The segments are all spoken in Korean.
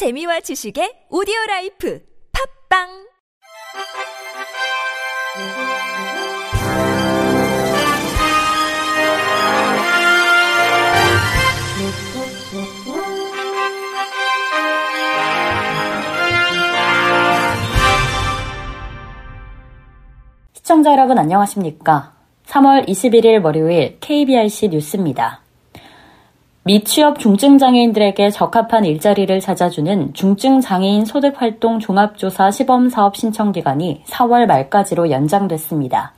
재미와 지식의 오디오라이프 팝빵! 시청자 여러분 안녕하십니까? 3월 21일 월요일 KBRC 뉴스입니다. 미취업 중증장애인들에게 적합한 일자리를 찾아주는 중증장애인 소득활동 종합조사 시범사업 신청기간이 4월 말까지로 연장됐습니다.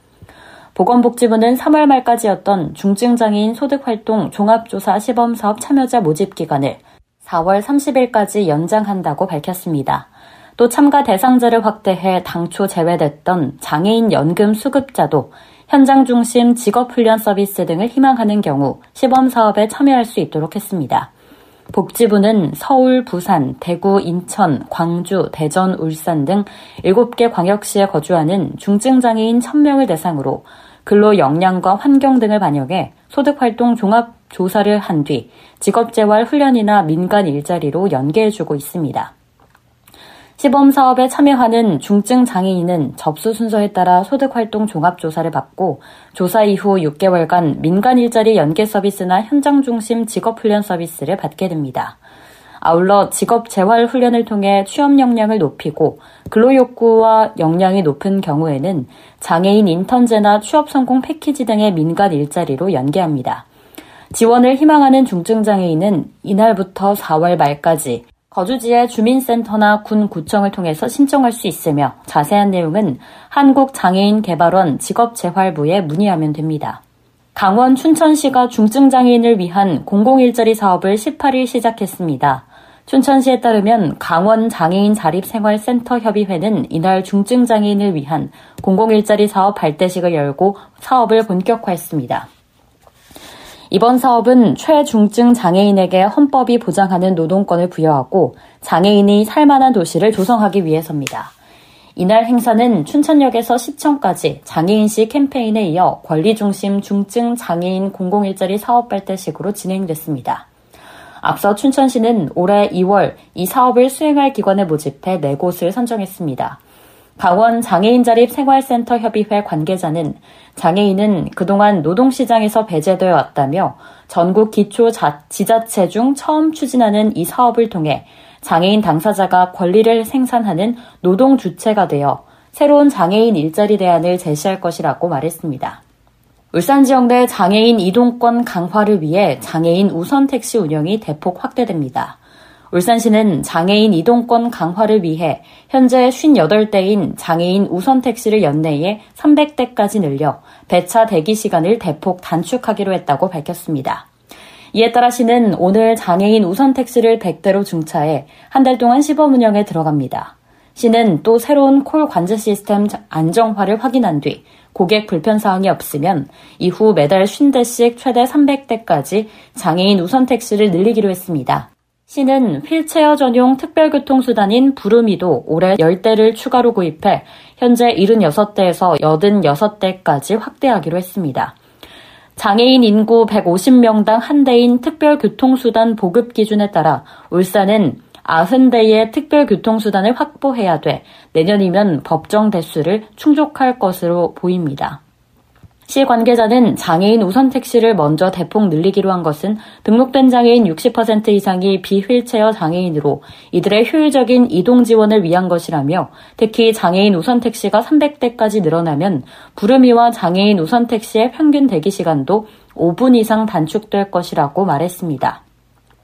보건복지부는 3월 말까지였던 중증장애인 소득활동 종합조사 시범사업 참여자 모집기간을 4월 30일까지 연장한다고 밝혔습니다. 또 참가 대상자를 확대해 당초 제외됐던 장애인 연금 수급자도 현장 중심 직업훈련 서비스 등을 희망하는 경우 시범사업에 참여할 수 있도록 했습니다. 복지부는 서울, 부산, 대구, 인천, 광주, 대전, 울산 등 7개 광역시에 거주하는 중증장애인 1,000명을 대상으로 근로 역량과 환경 등을 반영해 소득활동 종합 조사를 한 뒤 직업재활 훈련이나 민간 일자리로 연계해주고 있습니다. 시범사업에 참여하는 중증장애인은 접수 순서에 따라 소득활동 종합조사를 받고 조사 이후 6개월간 민간일자리 연계서비스나 현장중심 직업훈련 서비스를 받게 됩니다. 아울러 직업재활훈련을 통해 취업 역량을 높이고 근로욕구와 역량이 높은 경우에는 장애인 인턴제나 취업성공 패키지 등의 민간일자리로 연계합니다. 지원을 희망하는 중증장애인은 이날부터 4월 말까지 거주지의 주민센터나 군 구청을 통해서 신청할 수 있으며 자세한 내용은 한국장애인개발원 직업재활부에 문의하면 됩니다. 강원 춘천시가 중증장애인을 위한 공공일자리 사업을 18일 시작했습니다. 춘천시에 따르면 강원장애인자립생활센터협의회는 이날 중증장애인을 위한 공공일자리 사업 발대식을 열고 사업을 본격화했습니다. 이번 사업은 최중증 장애인에게 헌법이 보장하는 노동권을 부여하고 장애인이 살만한 도시를 조성하기 위해서입니다. 이날 행사는 춘천역에서 시청까지 장애인시 캠페인에 이어 권리중심 중증 장애인 공공일자리 사업 발대식으로 진행됐습니다. 앞서 춘천시는 올해 2월 이 사업을 수행할 기관에 모집해 4곳을 선정했습니다. 강원장애인자립생활센터협의회 관계자는 장애인은 그동안 노동시장에서 배제되어 왔다며 전국 기초지자체 중 처음 추진하는 이 사업을 통해 장애인 당사자가 권리를 생산하는 노동 주체가 되어 새로운 장애인 일자리 대안을 제시할 것이라고 말했습니다. 울산 지역 내 장애인 이동권 강화를 위해 장애인 우선 택시 운영이 대폭 확대됩니다. 울산시는 장애인 이동권 강화를 위해 현재 58대인 장애인 우선 택시를 연내에 300대까지 늘려 배차 대기 시간을 대폭 단축하기로 했다고 밝혔습니다. 이에 따라 시는 오늘 장애인 우선 택시를 100대로 증차해 한 달 동안 시범 운영에 들어갑니다. 시는 또 새로운 콜 관제 시스템 안정화를 확인한 뒤 고객 불편사항이 없으면 이후 매달 50대씩 최대 300대까지 장애인 우선 택시를 늘리기로 했습니다. 시는 휠체어 전용 특별교통수단인 부르미도 올해 10대를 추가로 구입해 현재 76대에서 86대까지 확대하기로 했습니다. 장애인 인구 150명당 1대인 특별교통수단 보급 기준에 따라 울산은 90대의 특별교통수단을 확보해야 돼 내년이면 법정 대수를 충족할 것으로 보입니다. 시 관계자는 장애인 우선 택시를 먼저 대폭 늘리기로 한 것은 등록된 장애인 60% 이상이 비휠체어 장애인으로 이들의 효율적인 이동 지원을 위한 것이라며 특히 장애인 우선 택시가 300대까지 늘어나면 부르미와 장애인 우선 택시의 평균 대기 시간도 5분 이상 단축될 것이라고 말했습니다.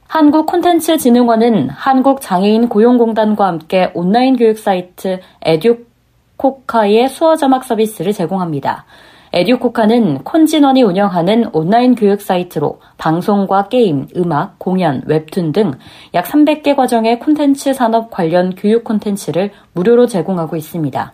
한국콘텐츠진흥원은 한국장애인고용공단과 함께 온라인 교육 사이트 에듀코카의 수어 자막 서비스를 제공합니다. 에듀코카는 콘진원이 운영하는 온라인 교육 사이트로 방송과 게임, 음악, 공연, 웹툰 등 약 300개 과정의 콘텐츠 산업 관련 교육 콘텐츠를 무료로 제공하고 있습니다.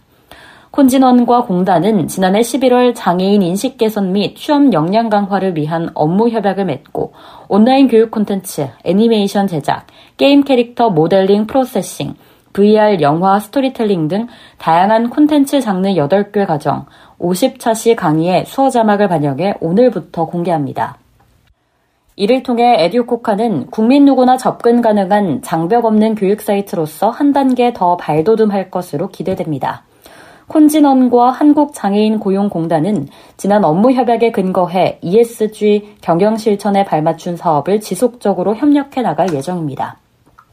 콘진원과 공단은 지난해 11월 장애인 인식 개선 및 취업 역량 강화를 위한 업무 협약을 맺고 온라인 교육 콘텐츠, 애니메이션 제작, 게임 캐릭터 모델링 프로세싱, VR 영화 스토리텔링 등 다양한 콘텐츠 장르 8개 과정, 50차시 강의에 수어 자막을 반영해 오늘부터 공개합니다. 이를 통해 에듀코카는 국민 누구나 접근 가능한 장벽 없는 교육 사이트로서 한 단계 더 발돋움할 것으로 기대됩니다. 콘진원과 한국장애인고용공단은 지난 업무협약에 근거해 ESG 경영실천에 발맞춘 사업을 지속적으로 협력해 나갈 예정입니다.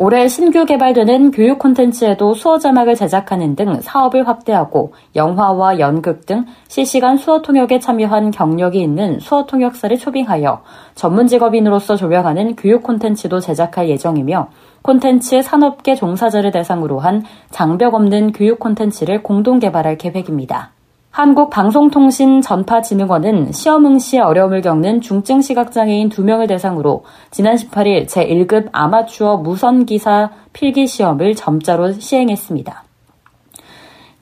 올해 신규 개발되는 교육 콘텐츠에도 수어 자막을 제작하는 등 사업을 확대하고 영화와 연극 등 실시간 수어 통역에 참여한 경력이 있는 수어 통역사를 초빙하여 전문 직업인으로서 조명하는 교육 콘텐츠도 제작할 예정이며 콘텐츠 산업계 종사자를 대상으로 한 장벽 없는 교육 콘텐츠를 공동 개발할 계획입니다. 한국방송통신전파진흥원은 시험 응시에 어려움을 겪는 중증 시각장애인 2명을 대상으로 지난 18일 제1급 아마추어 무선기사 필기시험을 점자로 시행했습니다.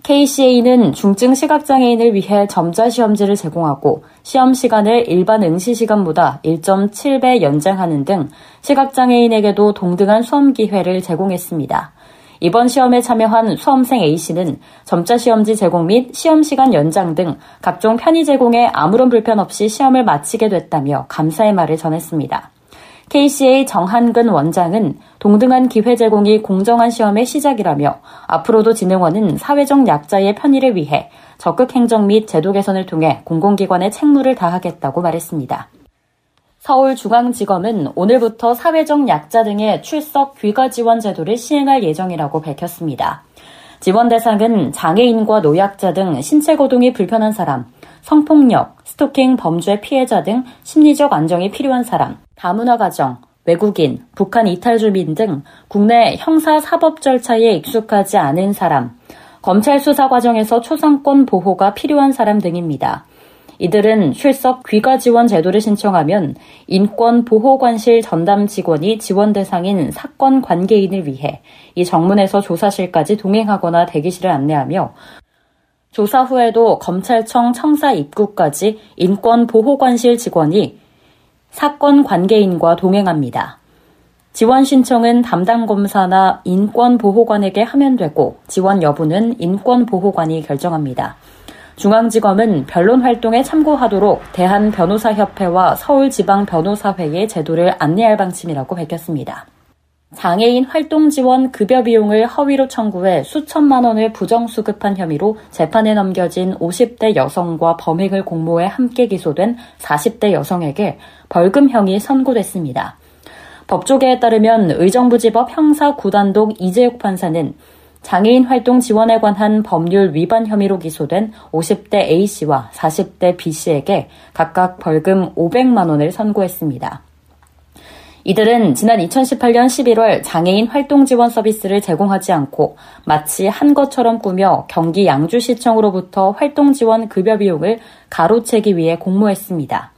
KCA는 중증 시각장애인을 위해 점자시험지를 제공하고 시험 시간을 일반 응시 시간보다 1.7배 연장하는 등 시각장애인에게도 동등한 수험 기회를 제공했습니다. 이번 시험에 참여한 수험생 A씨는 점자시험지 제공 및 시험시간 연장 등 각종 편의 제공에 아무런 불편 없이 시험을 마치게 됐다며 감사의 말을 전했습니다. KCA 정한근 원장은 동등한 기회 제공이 공정한 시험의 시작이라며 앞으로도 진흥원은 사회적 약자의 편의를 위해 적극 행정 및 제도 개선을 통해 공공기관의 책무를 다하겠다고 말했습니다. 서울중앙지검은 오늘부터 사회적 약자 등의 출석 귀가 지원 제도를 시행할 예정이라고 밝혔습니다. 지원 대상은 장애인과 노약자 등 신체 거동이 불편한 사람, 성폭력, 스토킹 범죄 피해자 등 심리적 안정이 필요한 사람, 다문화 가정, 외국인, 북한 이탈 주민 등 국내 형사 사법 절차에 익숙하지 않은 사람, 검찰 수사 과정에서 초상권 보호가 필요한 사람 등입니다. 이들은 출석 귀가 지원 제도를 신청하면 인권보호관실 전담 직원이 지원 대상인 사건 관계인을 위해 이 정문에서 조사실까지 동행하거나 대기실을 안내하며 조사 후에도 검찰청 청사 입구까지 인권보호관실 직원이 사건 관계인과 동행합니다. 지원 신청은 담당 검사나 인권보호관에게 하면 되고 지원 여부는 인권보호관이 결정합니다. 중앙지검은 변론 활동에 참고하도록 대한변호사협회와 서울지방변호사회의 제도를 안내할 방침이라고 밝혔습니다. 장애인 활동지원 급여 비용을 허위로 청구해 수천만 원을 부정수급한 혐의로 재판에 넘겨진 50대 여성과 범행을 공모해 함께 기소된 40대 여성에게 벌금형이 선고됐습니다. 법조계에 따르면 의정부지법 형사 9단독 이재욱 판사는 장애인 활동 지원에 관한 법률 위반 혐의로 기소된 50대 A씨와 40대 B씨에게 각각 벌금 500만 원을 선고했습니다. 이들은 지난 2018년 11월 장애인 활동 지원 서비스를 제공하지 않고 마치 한 것처럼 꾸며 경기 양주시청으로부터 활동 지원 급여 비용을 가로채기 위해 공모했습니다.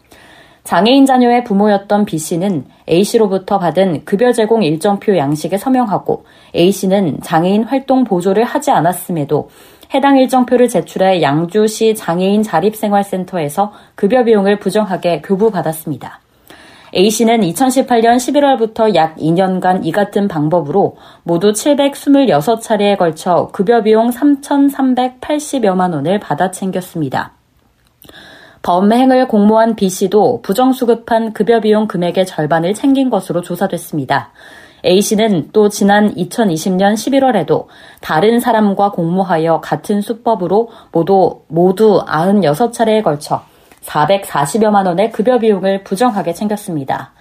장애인 자녀의 부모였던 B씨는 A씨로부터 받은 급여 제공 일정표 양식에 서명하고 A씨는 장애인 활동 보조를 하지 않았음에도 해당 일정표를 제출해 양주시 장애인 자립생활센터에서 급여 비용을 부정하게 교부받았습니다. A씨는 2018년 11월부터 약 2년간 이 같은 방법으로 모두 726차례에 걸쳐 급여 비용 3,380여만 원을 받아 챙겼습니다. 범행을 공모한 B씨도 부정수급한 급여비용 금액의 절반을 챙긴 것으로 조사됐습니다. A씨는 또 지난 2020년 11월에도 다른 사람과 공모하여 같은 수법으로 모두 96차례에 걸쳐 440여만 원의 급여비용을 부정하게 챙겼습니다.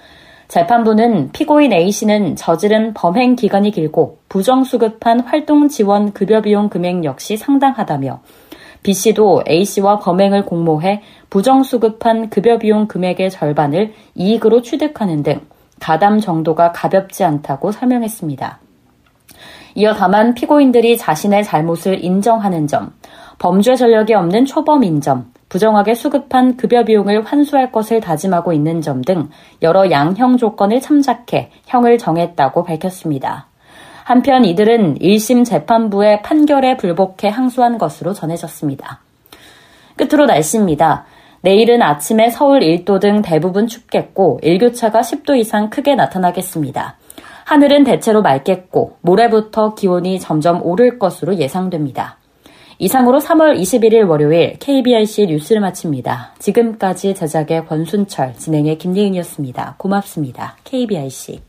재판부는 피고인 A씨는 저지른 범행 기간이 길고 부정수급한 활동지원 급여비용 금액 역시 상당하다며 B씨도 A씨와 범행을 공모해 부정수급한 급여비용 금액의 절반을 이익으로 취득하는 등 가담 정도가 가볍지 않다고 설명했습니다. 이어 다만 피고인들이 자신의 잘못을 인정하는 점, 범죄 전력이 없는 초범인 점, 부정하게 수급한 급여비용을 환수할 것을 다짐하고 있는 점 등 여러 양형 조건을 참작해 형을 정했다고 밝혔습니다. 한편 이들은 1심 재판부의 판결에 불복해 항소한 것으로 전해졌습니다. 끝으로 날씨입니다. 내일은 아침에 서울 1도 등 대부분 춥겠고 일교차가 10도 이상 크게 나타나겠습니다. 하늘은 대체로 맑겠고 모레부터 기온이 점점 오를 것으로 예상됩니다. 이상으로 3월 21일 월요일 KBRC 뉴스를 마칩니다. 지금까지 제작의 권순철, 진행의 김예은이었습니다. 고맙습니다. KBRC.